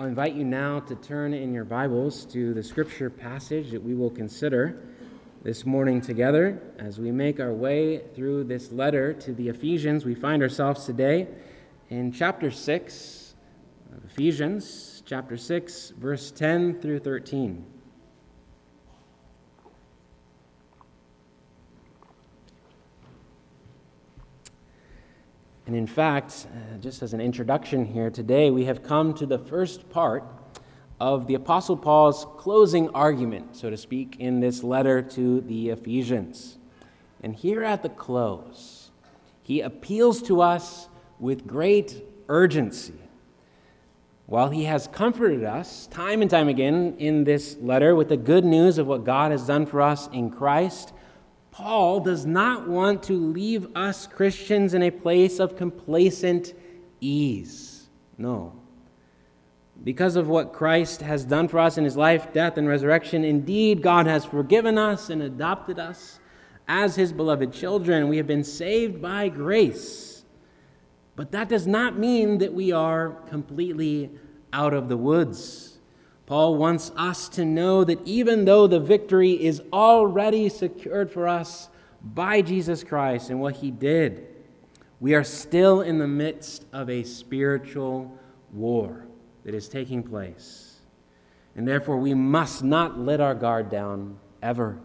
I'll invite you now to turn in your Bibles to the scripture passage that we will consider this morning together. As we make our way through this letter to the Ephesians, we find ourselves today in chapter 6 of Ephesians, chapter 6, verse 10 through 13. And in fact, just as an introduction here, today we have come to the first part of the Apostle Paul's closing argument, so to speak, in this letter to the Ephesians. And here at the close, he appeals to us with great urgency. While he has comforted us time and time again in this letter with the good news of what God has done for us in Christ, Paul does not want to leave us Christians in a place of complacent ease. No. Because of what Christ has done for us in his life, death, and resurrection, indeed, God has forgiven us and adopted us as his beloved children. We have been saved by grace. But that does not mean that we are completely out of the woods. Paul wants us to know that even though the victory is already secured for us by Jesus Christ and what he did, we are still in the midst of a spiritual war that is taking place. And therefore, we must not let our guard down ever.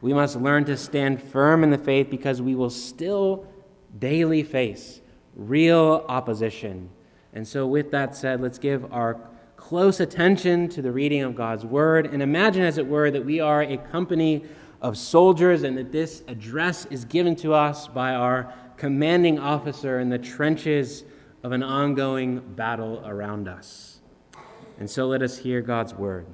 We must learn to stand firm in the faith because we will still daily face real opposition. And so with that said, let's give our close attention to the reading of God's word, and imagine, as it were, that we are a company of soldiers and that this address is given to us by our commanding officer in the trenches of an ongoing battle around us. And so let us hear God's word.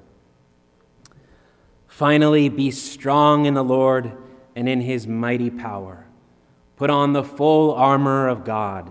Finally, be strong in the Lord and in his mighty power. Put on the full armor of God,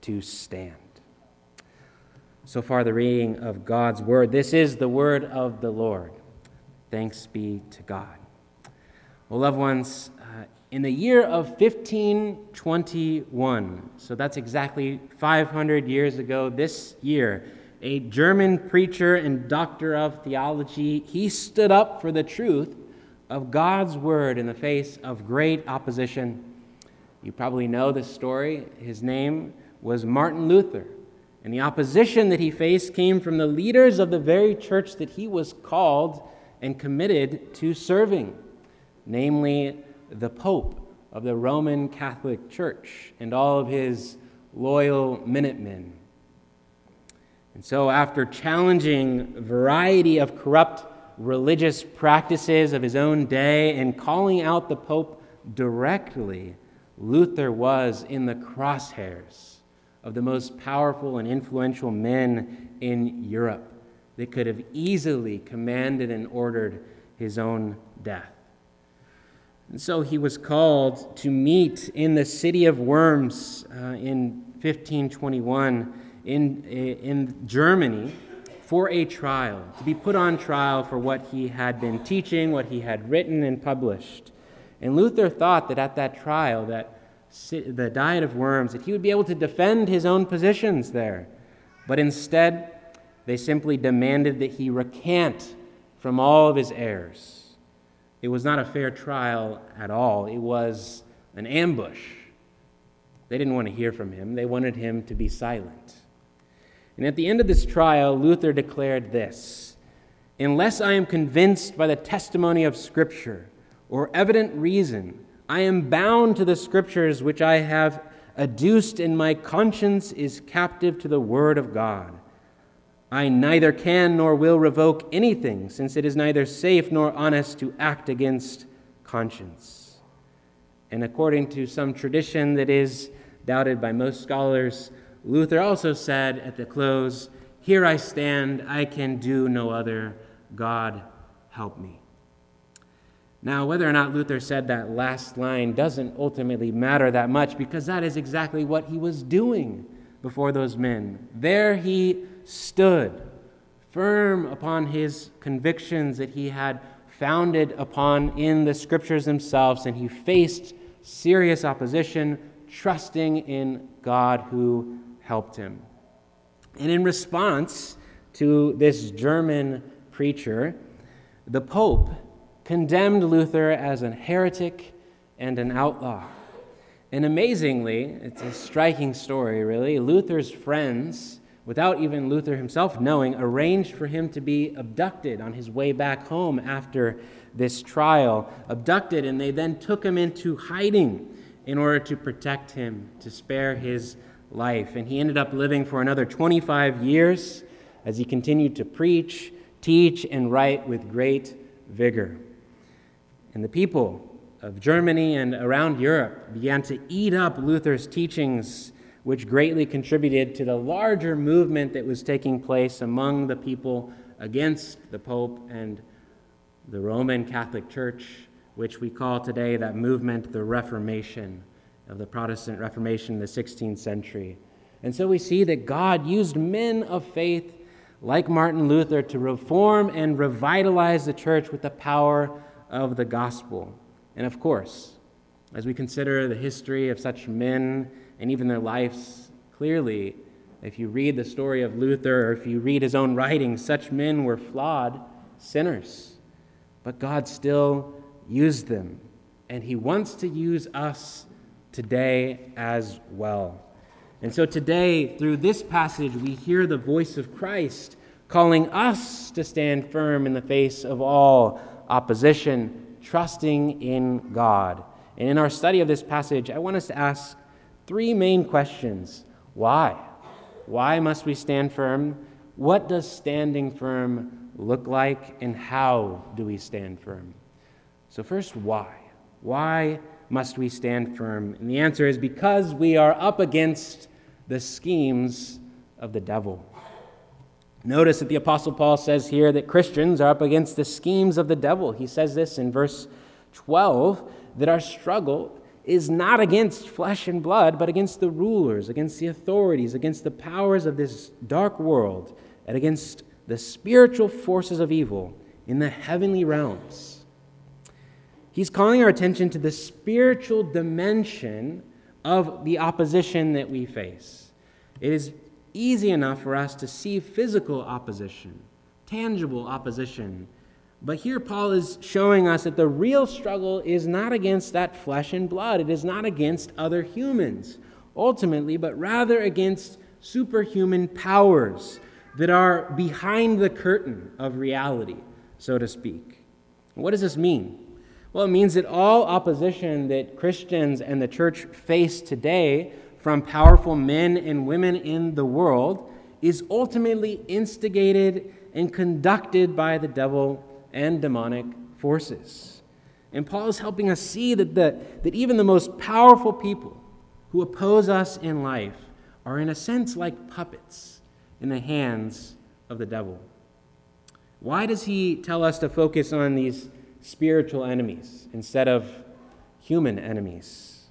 to stand. So far, the reading of God's word. This is the word of the Lord. Thanks be to God. Well, loved ones, in the year of 1521, so that's exactly 500 years ago this year, a German preacher and doctor of theology, he stood up for the truth of God's word in the face of great opposition. You probably know this story. His name was Martin Luther, and the opposition that he faced came from the leaders of the very church that he was called and committed to serving, namely the Pope of the Roman Catholic Church and all of his loyal Minutemen. And so after challenging a variety of corrupt religious practices of his own day and calling out the Pope directly, Luther was in the crosshairs of the most powerful and influential men in Europe that could have easily commanded and ordered his own death. And so he was called to meet in the city of Worms in 1521 in Germany for a trial, to be put on trial for what he had been teaching, what he had written and published. And Luther thought that at that trial, that the Diet of Worms, that he would be able to defend his own positions there. But instead, they simply demanded that he recant from all of his errors. It was not a fair trial at all. It was an ambush. They didn't want to hear from him. They wanted him to be silent. And at the end of this trial, Luther declared this: "Unless I am convinced by the testimony of Scripture or evident reason, I am bound to the Scriptures which I have adduced, and my conscience is captive to the Word of God. I neither can nor will revoke anything, since it is neither safe nor honest to act against conscience." And according to some tradition that is doubted by most scholars, Luther also said at the close, Here I stand, I can do no other. God, help me. Now, whether or not Luther said that last line doesn't ultimately matter that much, because that is exactly what he was doing before those men. There he stood, firm upon his convictions that he had founded upon in the Scriptures themselves, and he faced serious opposition, trusting in God who helped him. And in response to this German preacher, the Pope condemned Luther as a heretic and an outlaw. And amazingly, it's a striking story, really, Luther's friends, without even Luther himself knowing, arranged for him to be abducted on his way back home after this trial. Abducted, and they then took him into hiding in order to protect him, to spare his life. And he ended up living for another 25 years as he continued to preach, teach, and write with great vigor. And the people of Germany and around Europe began to eat up Luther's teachings, which greatly contributed to the larger movement that was taking place among the people against the Pope and the Roman Catholic Church, which we call today that movement the Reformation, of the Protestant Reformation in the 16th century. And so we see that God used men of faith like Martin Luther to reform and revitalize the church with the power of the gospel. And of course, as we consider the history of such men and even their lives, clearly, if you read the story of Luther or if you read his own writings, such men were flawed sinners. But God still used them, and he wants to use us today as well. And so today, through this passage, we hear the voice of Christ calling us to stand firm in the face of all opposition, trusting in God. And in our study of this passage, I want us to ask three main questions. Why? Why must we stand firm? What does standing firm look like? And how do we stand firm? So first, why? Why must we stand firm? And the answer is because we are up against the schemes of the devil. Notice that the Apostle Paul says here that Christians are up against the schemes of the devil. He says this in verse 12, that our struggle is not against flesh and blood, but against the rulers, against the authorities, against the powers of this dark world, and against the spiritual forces of evil in the heavenly realms. He's calling our attention to the spiritual dimension of the opposition that we face. It is easy enough for us to see physical opposition, tangible opposition, but here Paul is showing us that the real struggle is not against that flesh and blood. It is not against other humans, ultimately, but rather against superhuman powers that are behind the curtain of reality, so to speak. What does this mean? Well, it means that all opposition that Christians and the church face today from powerful men and women in the world is ultimately instigated and conducted by the devil and demonic forces. And Paul is helping us see that even the most powerful people who oppose us in life are in a sense like puppets in the hands of the devil. Why does he tell us to focus on these spiritual enemies instead of human enemies?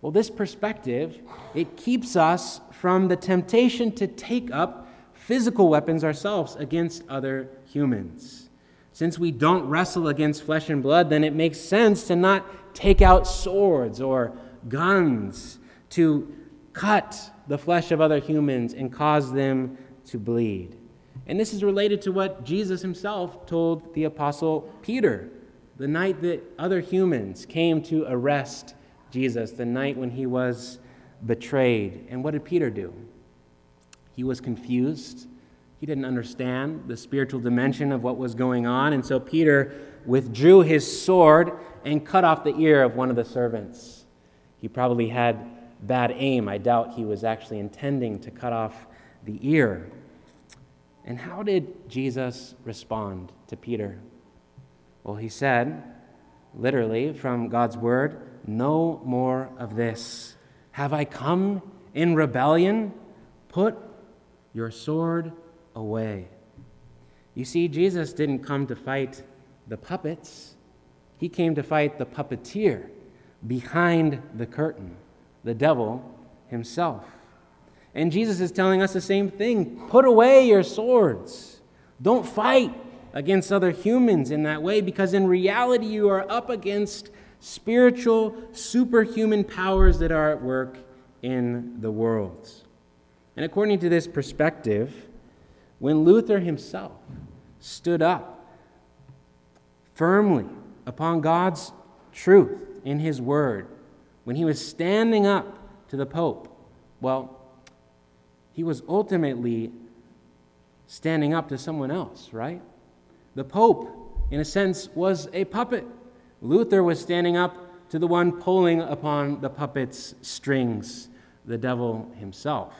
Well, this perspective, it keeps us from the temptation to take up physical weapons ourselves against other humans. Since we don't wrestle against flesh and blood, then it makes sense to not take out swords or guns to cut the flesh of other humans and cause them to bleed. And this is related to what Jesus himself told the Apostle Peter the night that other humans came to arrest Jesus, the night when he was betrayed. And what did Peter do? He was confused. He didn't understand the spiritual dimension of what was going on, and so Peter withdrew his sword and cut off the ear of one of the servants. He probably had bad aim. I doubt he was actually intending to cut off the ear. And how did Jesus respond to Peter? Well, he said, literally from God's word, "No more of this. Have I come in rebellion? Put your sword away. You see, Jesus didn't come to fight the puppets. He came to fight the puppeteer behind the curtain, the devil himself. And Jesus is telling us the same thing. Put away your swords. Don't fight against other humans in that way, because in reality you are up against spiritual, superhuman powers that are at work in the world. And according to this perspective, when Luther himself stood up firmly upon God's truth in his word, when he was standing up to the Pope, well, he was ultimately standing up to someone else, right? The Pope, in a sense, was a puppet. Luther was standing up to the one pulling upon the puppet's strings, the devil himself.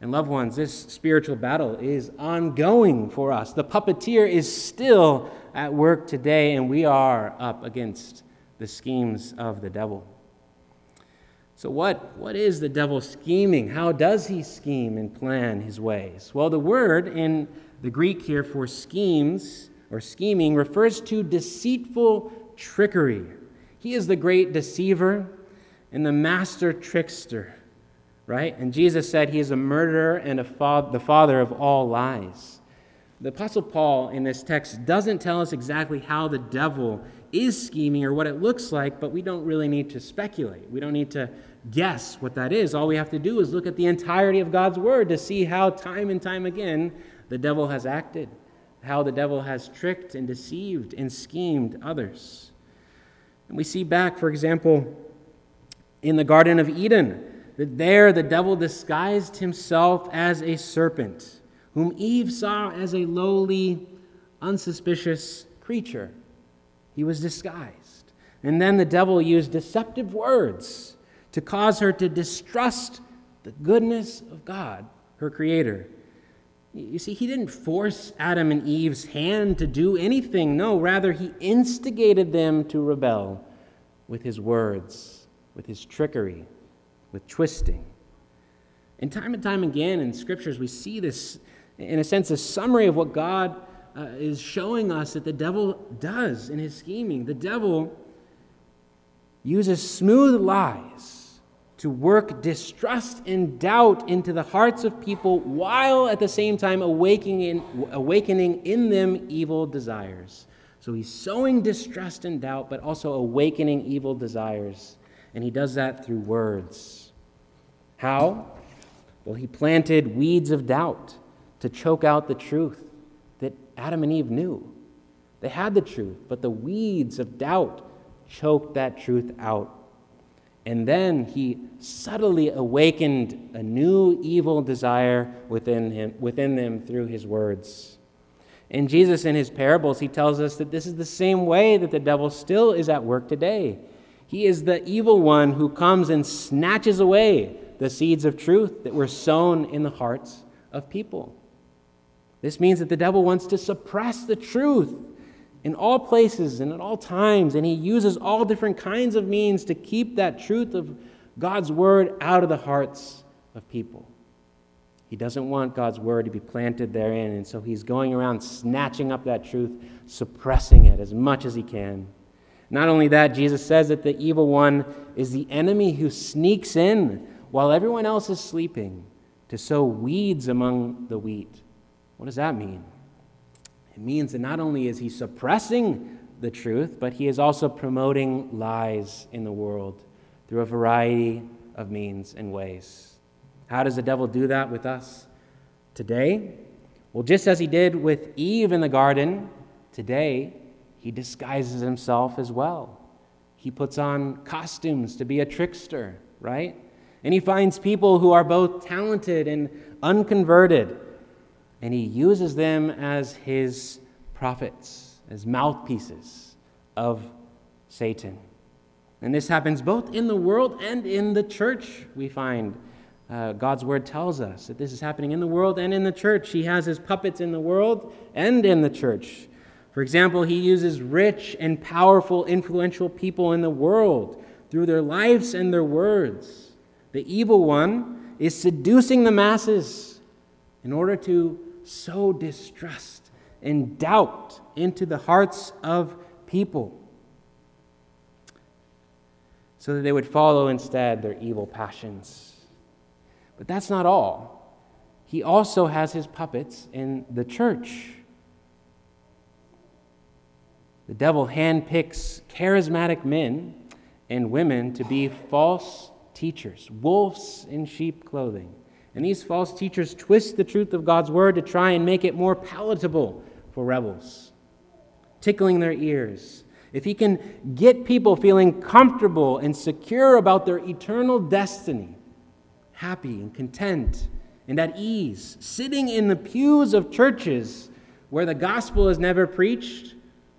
And loved ones, this spiritual battle is ongoing for us. The puppeteer is still at work today, and we are up against the schemes of the devil. So what is the devil scheming? How does he scheme and plan his ways? Well, the word in the Greek here for schemes or scheming refers to deceitful trickery. He is the great deceiver and the master trickster, right? And Jesus said he is a murderer and the father of all lies. The Apostle Paul in this text doesn't tell us exactly how the devil is scheming or what it looks like, but we don't really need to speculate. We don't need to guess what that is. All we have to do is look at the entirety of God's word to see how time and time again the devil has acted, how the devil has tricked and deceived and schemed others. And we see back, for example, in the Garden of Eden, that there the devil disguised himself as a serpent, whom Eve saw as a lowly, unsuspicious creature. He was disguised. And then the devil used deceptive words to cause her to distrust the goodness of God, her creator. You see, he didn't force Adam and Eve's hand to do anything. No, rather, he instigated them to rebel with his words, with his trickery, with twisting. And time again in Scriptures, we see this, in a sense, a summary of what God is showing us that the devil does in his scheming. The devil uses smooth lies to work distrust and doubt into the hearts of people while at the same time awakening in them evil desires. So he's sowing distrust and doubt, but also awakening evil desires. And he does that through words. How? Well, he planted weeds of doubt to choke out the truth that Adam and Eve knew. They had the truth, but the weeds of doubt choked that truth out. And then he subtly awakened a new evil desire within them through his words. And Jesus, in his parables, he tells us that this is the same way that the devil still is at work today. He is the evil one who comes and snatches away the seeds of truth that were sown in the hearts of people. This means that the devil wants to suppress the truth in all places and at all times, and he uses all different kinds of means to keep that truth of God's word out of the hearts of people. He doesn't want God's word to be planted therein, and so he's going around snatching up that truth, suppressing it as much as he can. Not only that, Jesus says that the evil one is the enemy who sneaks in while everyone else is sleeping to sow weeds among the wheat. What does that mean? It means that not only is he suppressing the truth, but he is also promoting lies in the world through a variety of means and ways. How does the devil do that with us today? Well, just as he did with Eve in the garden, today he disguises himself as well. He puts on costumes to be a trickster, right? And he finds people who are both talented and unconverted, and he uses them as his prophets, as mouthpieces of Satan. And this happens both in the world and in the church. We find God's word tells us that this is happening in the world and in the church. He has his puppets in the world and in the church. For example, he uses rich and powerful, influential people in the world through their lives and their words. The evil one is seducing the masses in order to sow distrust and doubt into the hearts of people, so that they would follow instead their evil passions. But that's not all. He also has his puppets in the church. The devil handpicks charismatic men and women to be false teachers, wolves in sheep clothing. And these false teachers twist the truth of God's word to try and make it more palatable for rebels, tickling their ears. If he can get people feeling comfortable and secure about their eternal destiny, happy and content and at ease, sitting in the pews of churches where the gospel is never preached,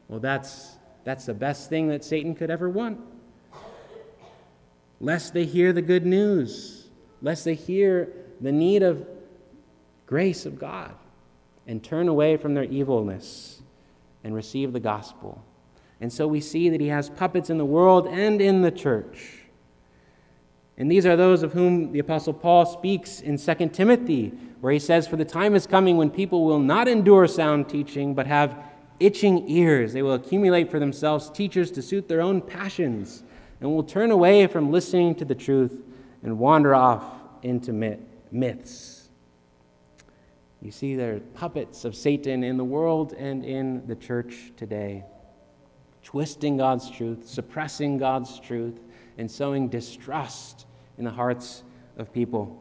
well, that's the best thing that Satan could ever want. Lest they hear the good news, lest they hear the need of grace of God and turn away from their evilness and receive the gospel. And so we see that he has puppets in the world and in the church. And these are those of whom the Apostle Paul speaks in 2 Timothy, where he says, "For the time is coming when people will not endure sound teaching, but have itching ears. They will accumulate for themselves teachers to suit their own passions, and will turn away from listening to the truth and wander off into myths." You see, there are puppets of Satan in the world and in the church today, twisting God's truth, suppressing God's truth, and sowing distrust in the hearts of people.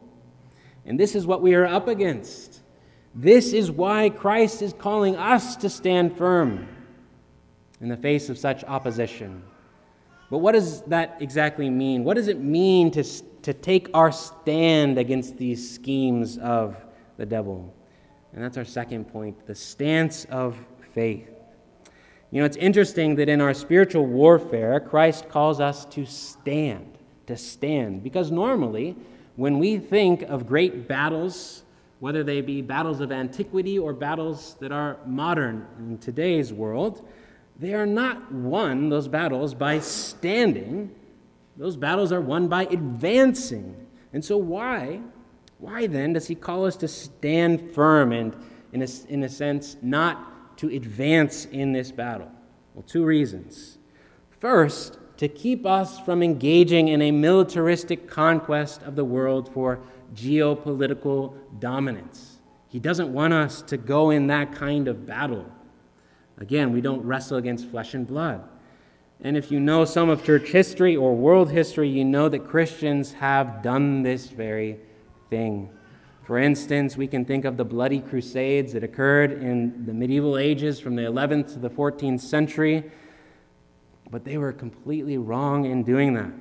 And this is what we are up against. This is why Christ is calling us to stand firm in the face of such opposition. But what does that exactly mean? What does it mean to take our stand against these schemes of the devil? And that's our second point, the stance of faith. You know, it's interesting that in our spiritual warfare, Christ calls us to stand. Because normally, when we think of great battles, whether they be battles of antiquity or battles that are modern in today's world, they are not won, those battles, by standing. Those battles are won by advancing. And so why then does he call us to stand firm and, in a sense, not to advance in this battle? Well, two reasons. First, to keep us from engaging in a militaristic conquest of the world for geopolitical dominance. He doesn't want us to go in that kind of battle. Again, we don't wrestle against flesh and blood. And if you know some of church history or world history, you know that Christians have done this very thing. For instance, we can think of the bloody crusades that occurred in the medieval ages from the 11th to the 14th century, but they were completely wrong in doing that.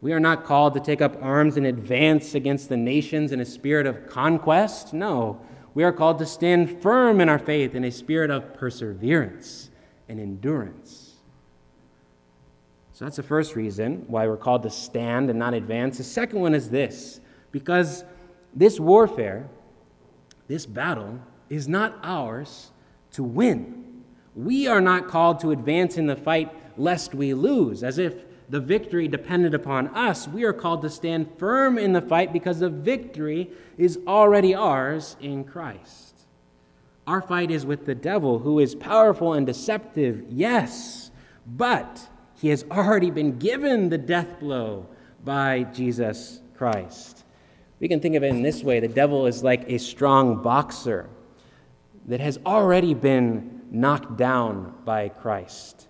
We are not called to take up arms and advance against the nations in a spirit of conquest. No, we are called to stand firm in our faith in a spirit of perseverance and endurance. So that's the first reason why we're called to stand and not advance. The second one is this, because this warfare, this battle, is not ours to win. We are not called to advance in the fight lest we lose, as if the victory depended upon us. We are called to stand firm in the fight because the victory is already ours in Christ. Our fight is with the devil, who is powerful and deceptive, yes, but he has already been given the death blow by Jesus Christ. We can think of it in this way. The devil is like a strong boxer that has already been knocked down by Christ.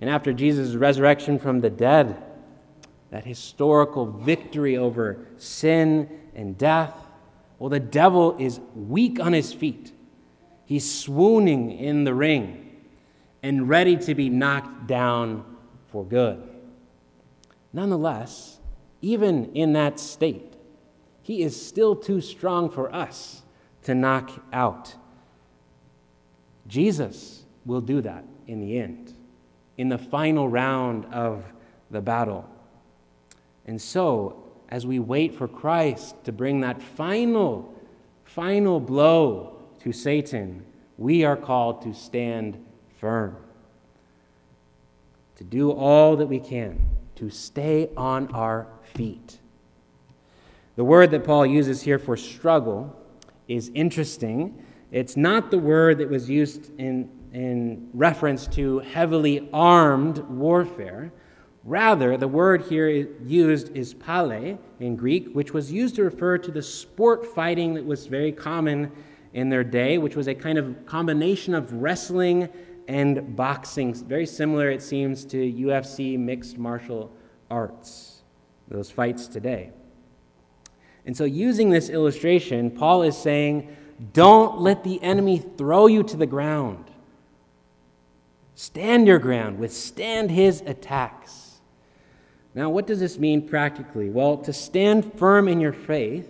And after Jesus' resurrection from the dead, that historical victory over sin and death, well, the devil is weak on his feet. He's swooning in the ring and ready to be knocked down for good. Nonetheless, even in that state, he is still too strong for us to knock out. Jesus will do that in the end, in the final round of the battle. And so, as we wait for Christ to bring that final blow to Satan, we are called to stand firm, to do all that we can, to stay on our feet. The word that Paul uses here for struggle is interesting. It's not the word that was used in reference to heavily armed warfare. Rather, the word here used is pale in Greek, which was used to refer to the sport fighting that was very common in their day, which was a kind of combination of wrestling and boxing. Very similar, it seems, to UFC mixed martial arts, those fights today. And so using this illustration, Paul is saying, don't let the enemy throw you to the ground. Stand your ground, withstand his attacks. Now, what does this mean practically? Well, to stand firm in your faith,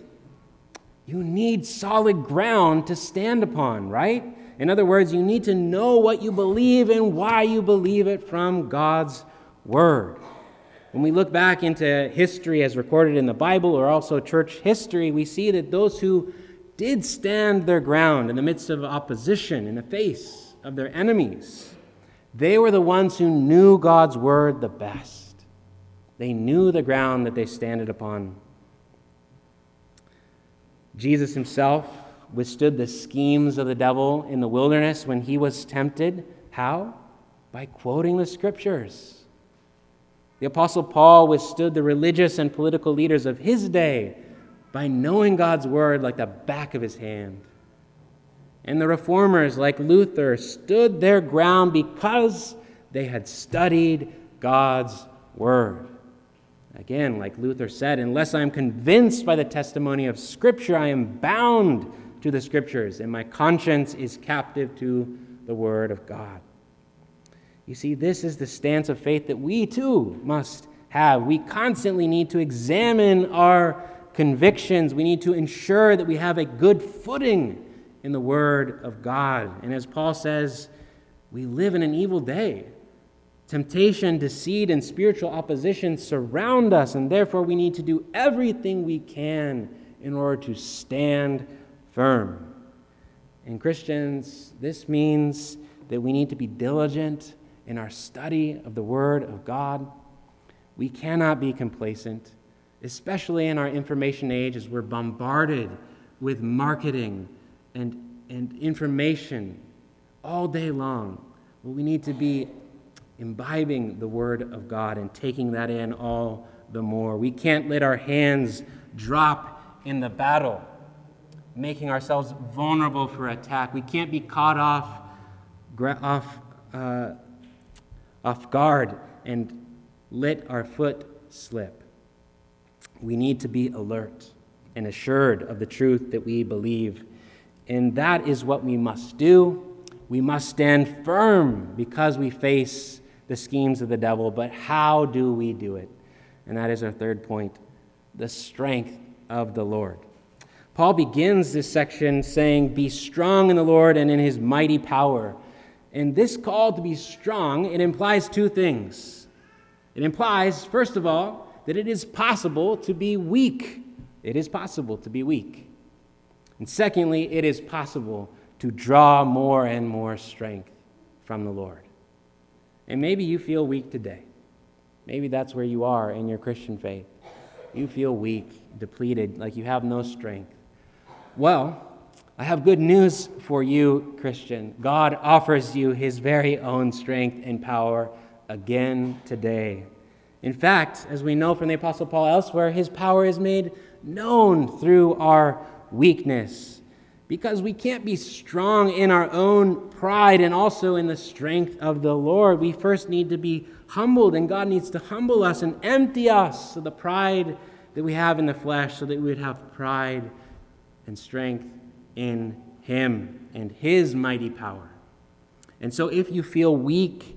you need solid ground to stand upon, right? In other words, you need to know what you believe and why you believe it from God's word. When we look back into history as recorded in the Bible or also church history, we see that those who did stand their ground in the midst of opposition, in the face of their enemies, they were the ones who knew God's word the best. They knew the ground that they stood upon. Jesus himself withstood the schemes of the devil in the wilderness when he was tempted. How? By quoting the scriptures. The Apostle Paul withstood the religious and political leaders of his day by knowing God's word like the back of his hand. And the reformers, like Luther, stood their ground because they had studied God's word. Again, like Luther said, unless I am convinced by the testimony of Scripture, I am bound to the Scriptures, and my conscience is captive to the word of God. You see, this is the stance of faith that we too must have. We constantly need to examine our convictions. We need to ensure that we have a good footing in the Word of God. And as Paul says, we live in an evil day. Temptation, deceit, and spiritual opposition surround us, and therefore we need to do everything we can in order to stand firm. And Christians, this means that we need to be diligent in our study of the Word of God. We cannot be complacent, especially in our information age as we're bombarded with marketing and information all day long. But we need to be imbibing the Word of God and taking that in all the more. We can't let our hands drop in the battle, making ourselves vulnerable for attack. We can't be caught off guard and let our foot slip. We need to be alert and assured of the truth that we believe. And that is what we must do. We must stand firm because we face the schemes of the devil. But how do we do it? And that is our third point, the strength of the Lord. Paul begins this section saying, be strong in the Lord and in his mighty power. And this call to be strong, it implies two things. It implies, first of all, that it is possible to be weak. It is possible to be weak. And secondly, it is possible to draw more and more strength from the Lord. And maybe you feel weak today. Maybe that's where you are in your Christian faith. You feel weak, depleted, like you have no strength. Well, I have good news for you, Christian. God offers you his very own strength and power again today. In fact, as we know from the Apostle Paul elsewhere, his power is made known through our weakness, because we can't be strong in our own pride and also in the strength of the Lord. We first need to be humbled, and God needs to humble us and empty us of the pride that we have in the flesh so that we would have pride and strength in Him and His mighty power. And so if you feel weak,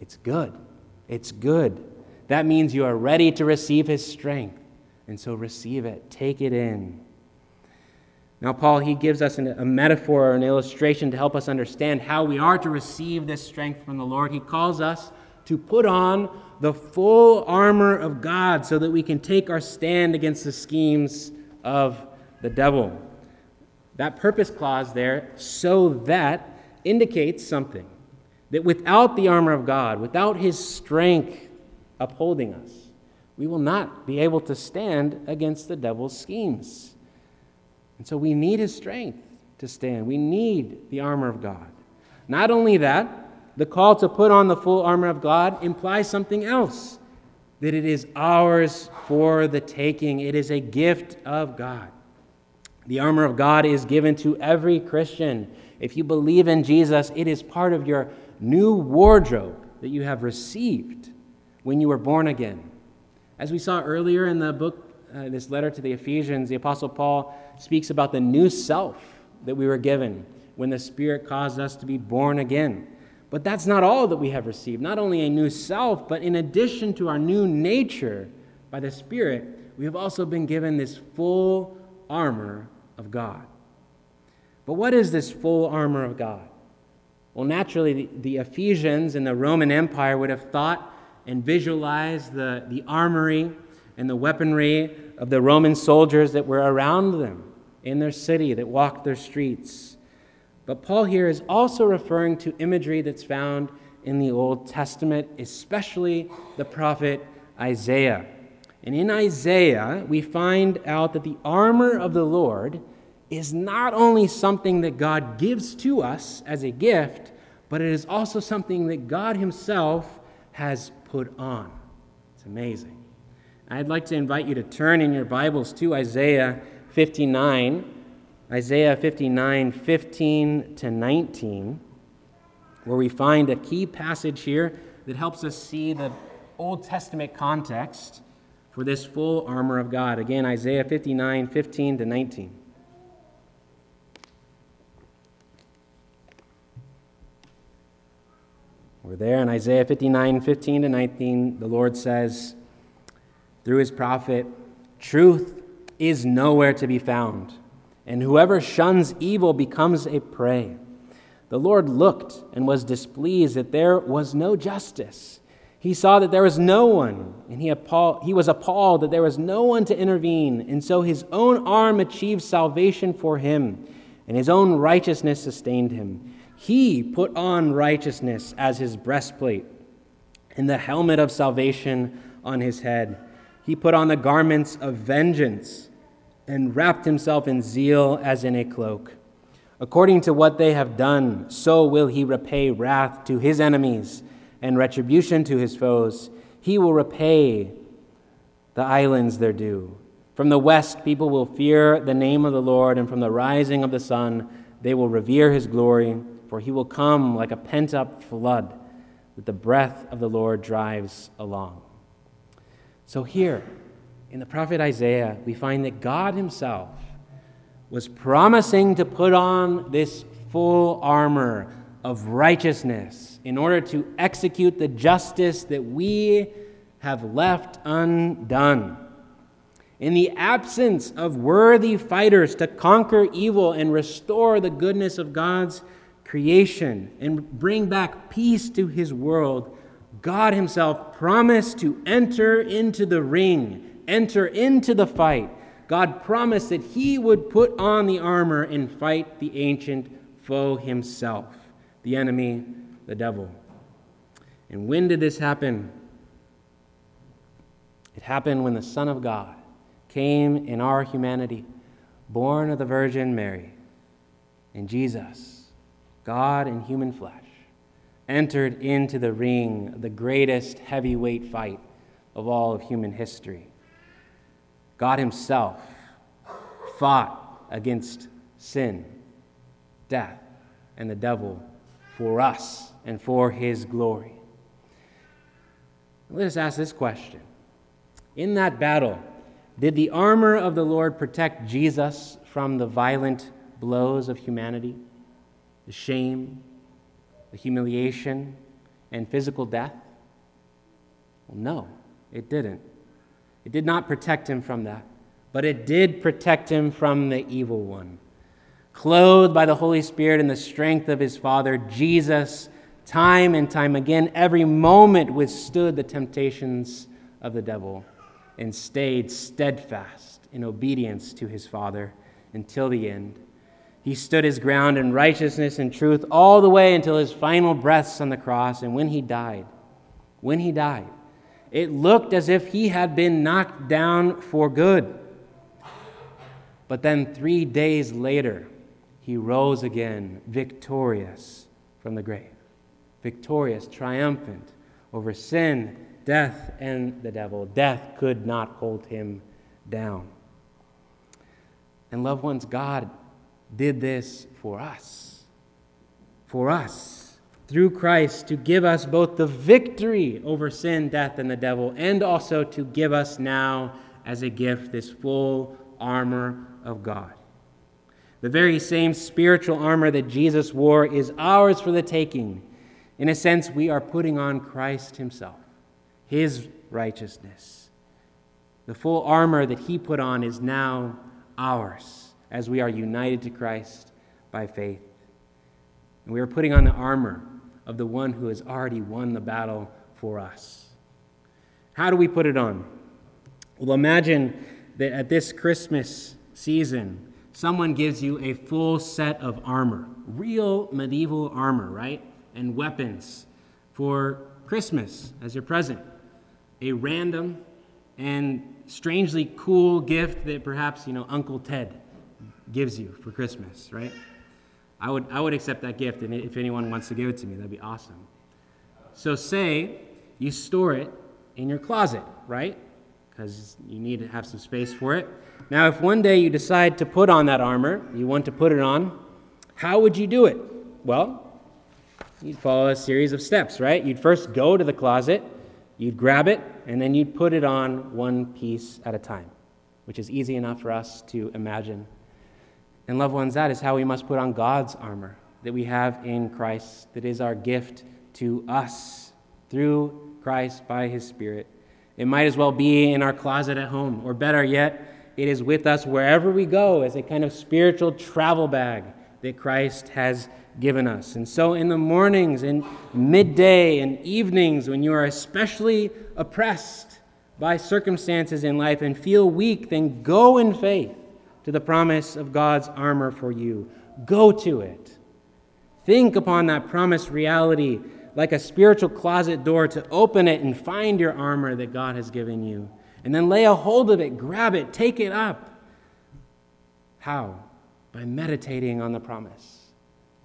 it's good. It's good. That means you are ready to receive His strength. And so receive it. Take it in. Now, Paul, he gives us a metaphor or an illustration to help us understand how we are to receive this strength from the Lord. He calls us to put on the full armor of God so that we can take our stand against the schemes of the devil. That purpose clause there, so that, indicates something. That without the armor of God, without his strength upholding us, we will not be able to stand against the devil's schemes. And so we need his strength to stand. We need the armor of God. Not only that, the call to put on the full armor of God implies something else, that it is ours for the taking. It is a gift of God. The armor of God is given to every Christian. If you believe in Jesus, it is part of your new wardrobe that you have received when you were born again. As we saw earlier in the book, this letter to the Ephesians, the Apostle Paul speaks about the new self that we were given when the Spirit caused us to be born again. But that's not all that we have received. Not only a new self, but in addition to our new nature by the Spirit, we have also been given this full armor of God. But what is this full armor of God? Well, naturally, the Ephesians and the Roman Empire would have thought and visualized the armory and the weaponry of the Roman soldiers that were around them in their city, that walked their streets. But Paul here is also referring to imagery that's found in the Old Testament, especially the prophet Isaiah. And in Isaiah, we find out that the armor of the Lord is not only something that God gives to us as a gift, but it is also something that God himself has put on. It's amazing. I'd like to invite you to turn in your Bibles to Isaiah 59. Isaiah 59, 15 to 19, where we find a key passage here that helps us see the Old Testament context for this full armor of God. Again, Isaiah 59, 15 to 19. We're there in Isaiah 59, 15 to 19. The Lord says through his prophet, "Truth is nowhere to be found, and whoever shuns evil becomes a prey. The Lord looked and was displeased that there was no justice. He saw that there was no one, and he was appalled that there was no one to intervene. And so his own arm achieved salvation for him, and his own righteousness sustained him. He put on righteousness as his breastplate, and the helmet of salvation on his head. He put on the garments of vengeance and wrapped himself in zeal as in a cloak. According to what they have done, so will he repay wrath to his enemies and retribution to his foes. He will repay the islands their due. From the west, people will fear the name of the Lord, and from the rising of the sun, they will revere his glory, for he will come like a pent-up flood that the breath of the Lord drives along." So here, in the prophet Isaiah, we find that God himself was promising to put on this full armor of righteousness in order to execute the justice that we have left undone. In the absence of worthy fighters to conquer evil and restore the goodness of God's creation and bring back peace to his world, God himself promised to enter into the ring, enter into the fight. God promised that he would put on the armor and fight the ancient foe himself, the enemy, the devil. And when did this happen? It happened when the Son of God came in our humanity, born of the Virgin Mary. And Jesus, God in human flesh, entered into the ring, the greatest heavyweight fight of all of human history. God himself fought against sin, death, and the devil for us and for his glory. Let us ask this question. In that battle, did the armor of the Lord protect Jesus from the violent blows of humanity, the shame, the humiliation, and physical death? Well, no, it didn't. It did not protect him from that, but it did protect him from the evil one. Clothed by the Holy Spirit and the strength of his Father, Jesus, time and time again, every moment withstood the temptations of the devil and stayed steadfast in obedience to his Father until the end. He stood his ground in righteousness and truth all the way until his final breaths on the cross. And when he died, it looked as if he had been knocked down for good. But then 3 days later, he rose again, victorious from the grave. Victorious, triumphant over sin, death, and the devil. Death could not hold him down. And loved ones, God did this for us. For us. Through Christ, to give us both the victory over sin, death, and the devil, and also to give us now as a gift this full armor of God. The very same spiritual armor that Jesus wore is ours for the taking. In a sense, we are putting on Christ himself, his righteousness. The full armor that he put on is now ours as we are united to Christ by faith. And we are putting on the armor of the one who has already won the battle for us. How do we put it on? Well, imagine that at this Christmas season, someone gives you a full set of armor, real medieval armor, right? And weapons for Christmas as your present. A random and strangely cool gift that perhaps, Uncle Ted gives you for Christmas, right? I would accept that gift, and if anyone wants to give it to me, that'd be awesome. So say you store it in your closet, right? Because you need to have some space for it. Now, if one day you decide to put on that armor, you want to put it on, how would you do it? Well, you'd follow a series of steps, right? You'd first go to the closet, you'd grab it, and then you'd put it on one piece at a time, which is easy enough for us to imagine. And loved ones, that is how we must put on God's armor that we have in Christ, that is our gift to us through Christ by his Spirit. It might as well be in our closet at home, or better yet, it is with us wherever we go as a kind of spiritual travel bag that Christ has given us. And so in the mornings and midday and evenings, when you are especially oppressed by circumstances in life and feel weak, then go in faith to the promise of God's armor for you. Go to it. Think upon that promised reality like a spiritual closet door, to open it and find your armor that God has given you. And then lay a hold of it, grab it, take it up. How? By meditating on the promise,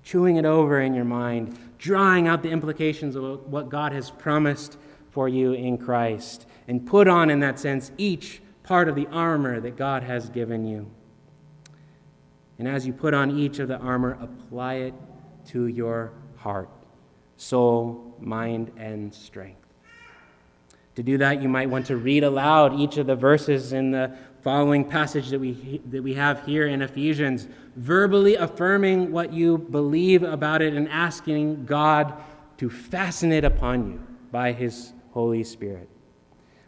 chewing it over in your mind, drawing out the implications of what God has promised for you in Christ, and put on, in that sense, each part of the armor that God has given you. And as you put on each of the armor, apply it to your heart, soul, mind, and strength. To do that, you might want to read aloud each of the verses in the following passage that we have here in Ephesians, verbally affirming what you believe about it and asking God to fasten it upon you by his Holy Spirit.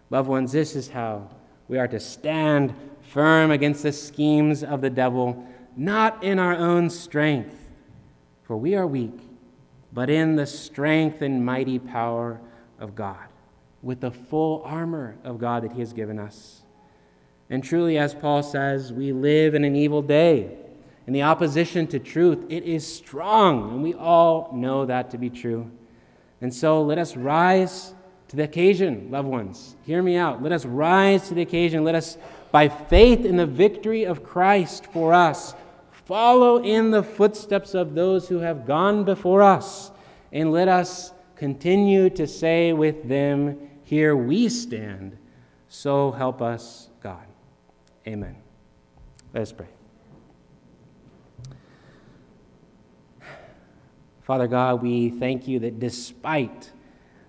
Loved ones, this is how we are to stand firm against the schemes of the devil, not in our own strength, for we are weak, but in the strength and mighty power of God, with the full armor of God that he has given us. And truly, as Paul says, we live in an evil day, and the opposition to truth, it is strong, and we all know that to be true. And so let us rise to the occasion, loved ones. Hear me out. Let us rise to the occasion. Let us, by faith in the victory of Christ for us, follow in the footsteps of those who have gone before us, and let us continue to say with them, here we stand, so help us God. Amen. Let us pray. Father God, we thank you that despite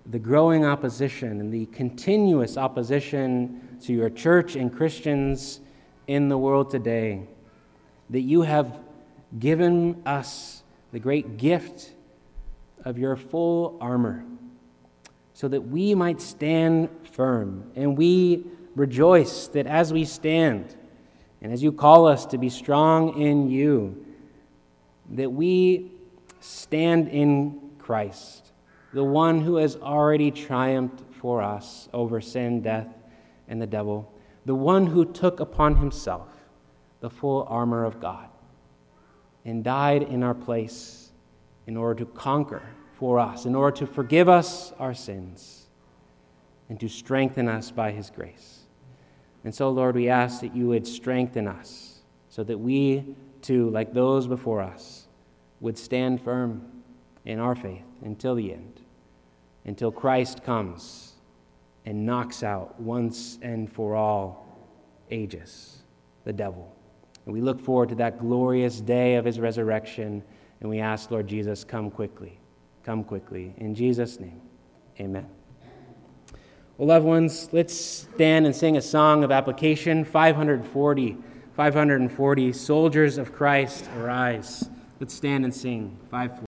the growing opposition and the continuous opposition to your church and Christians in the world today, that you have given us the great gift of your full armor so that we might stand firm. And we rejoice that as we stand and as you call us to be strong in you, that we stand in Christ, the one who has already triumphed for us over sin, death, and the devil, the one who took upon himself the full armor of God and died in our place in order to conquer for us, in order to forgive us our sins and to strengthen us by his grace. And so, Lord, we ask that you would strengthen us so that we too, like those before us, would stand firm in our faith until the end, until Christ comes and knocks out once and for all ages the devil. And we look forward to that glorious day of his resurrection, and we ask, Lord Jesus, come quickly. Come quickly. In Jesus' name, amen. Well, loved ones, let's stand and sing a song of application. 540, soldiers of Christ, arise. Let's stand and sing. 540.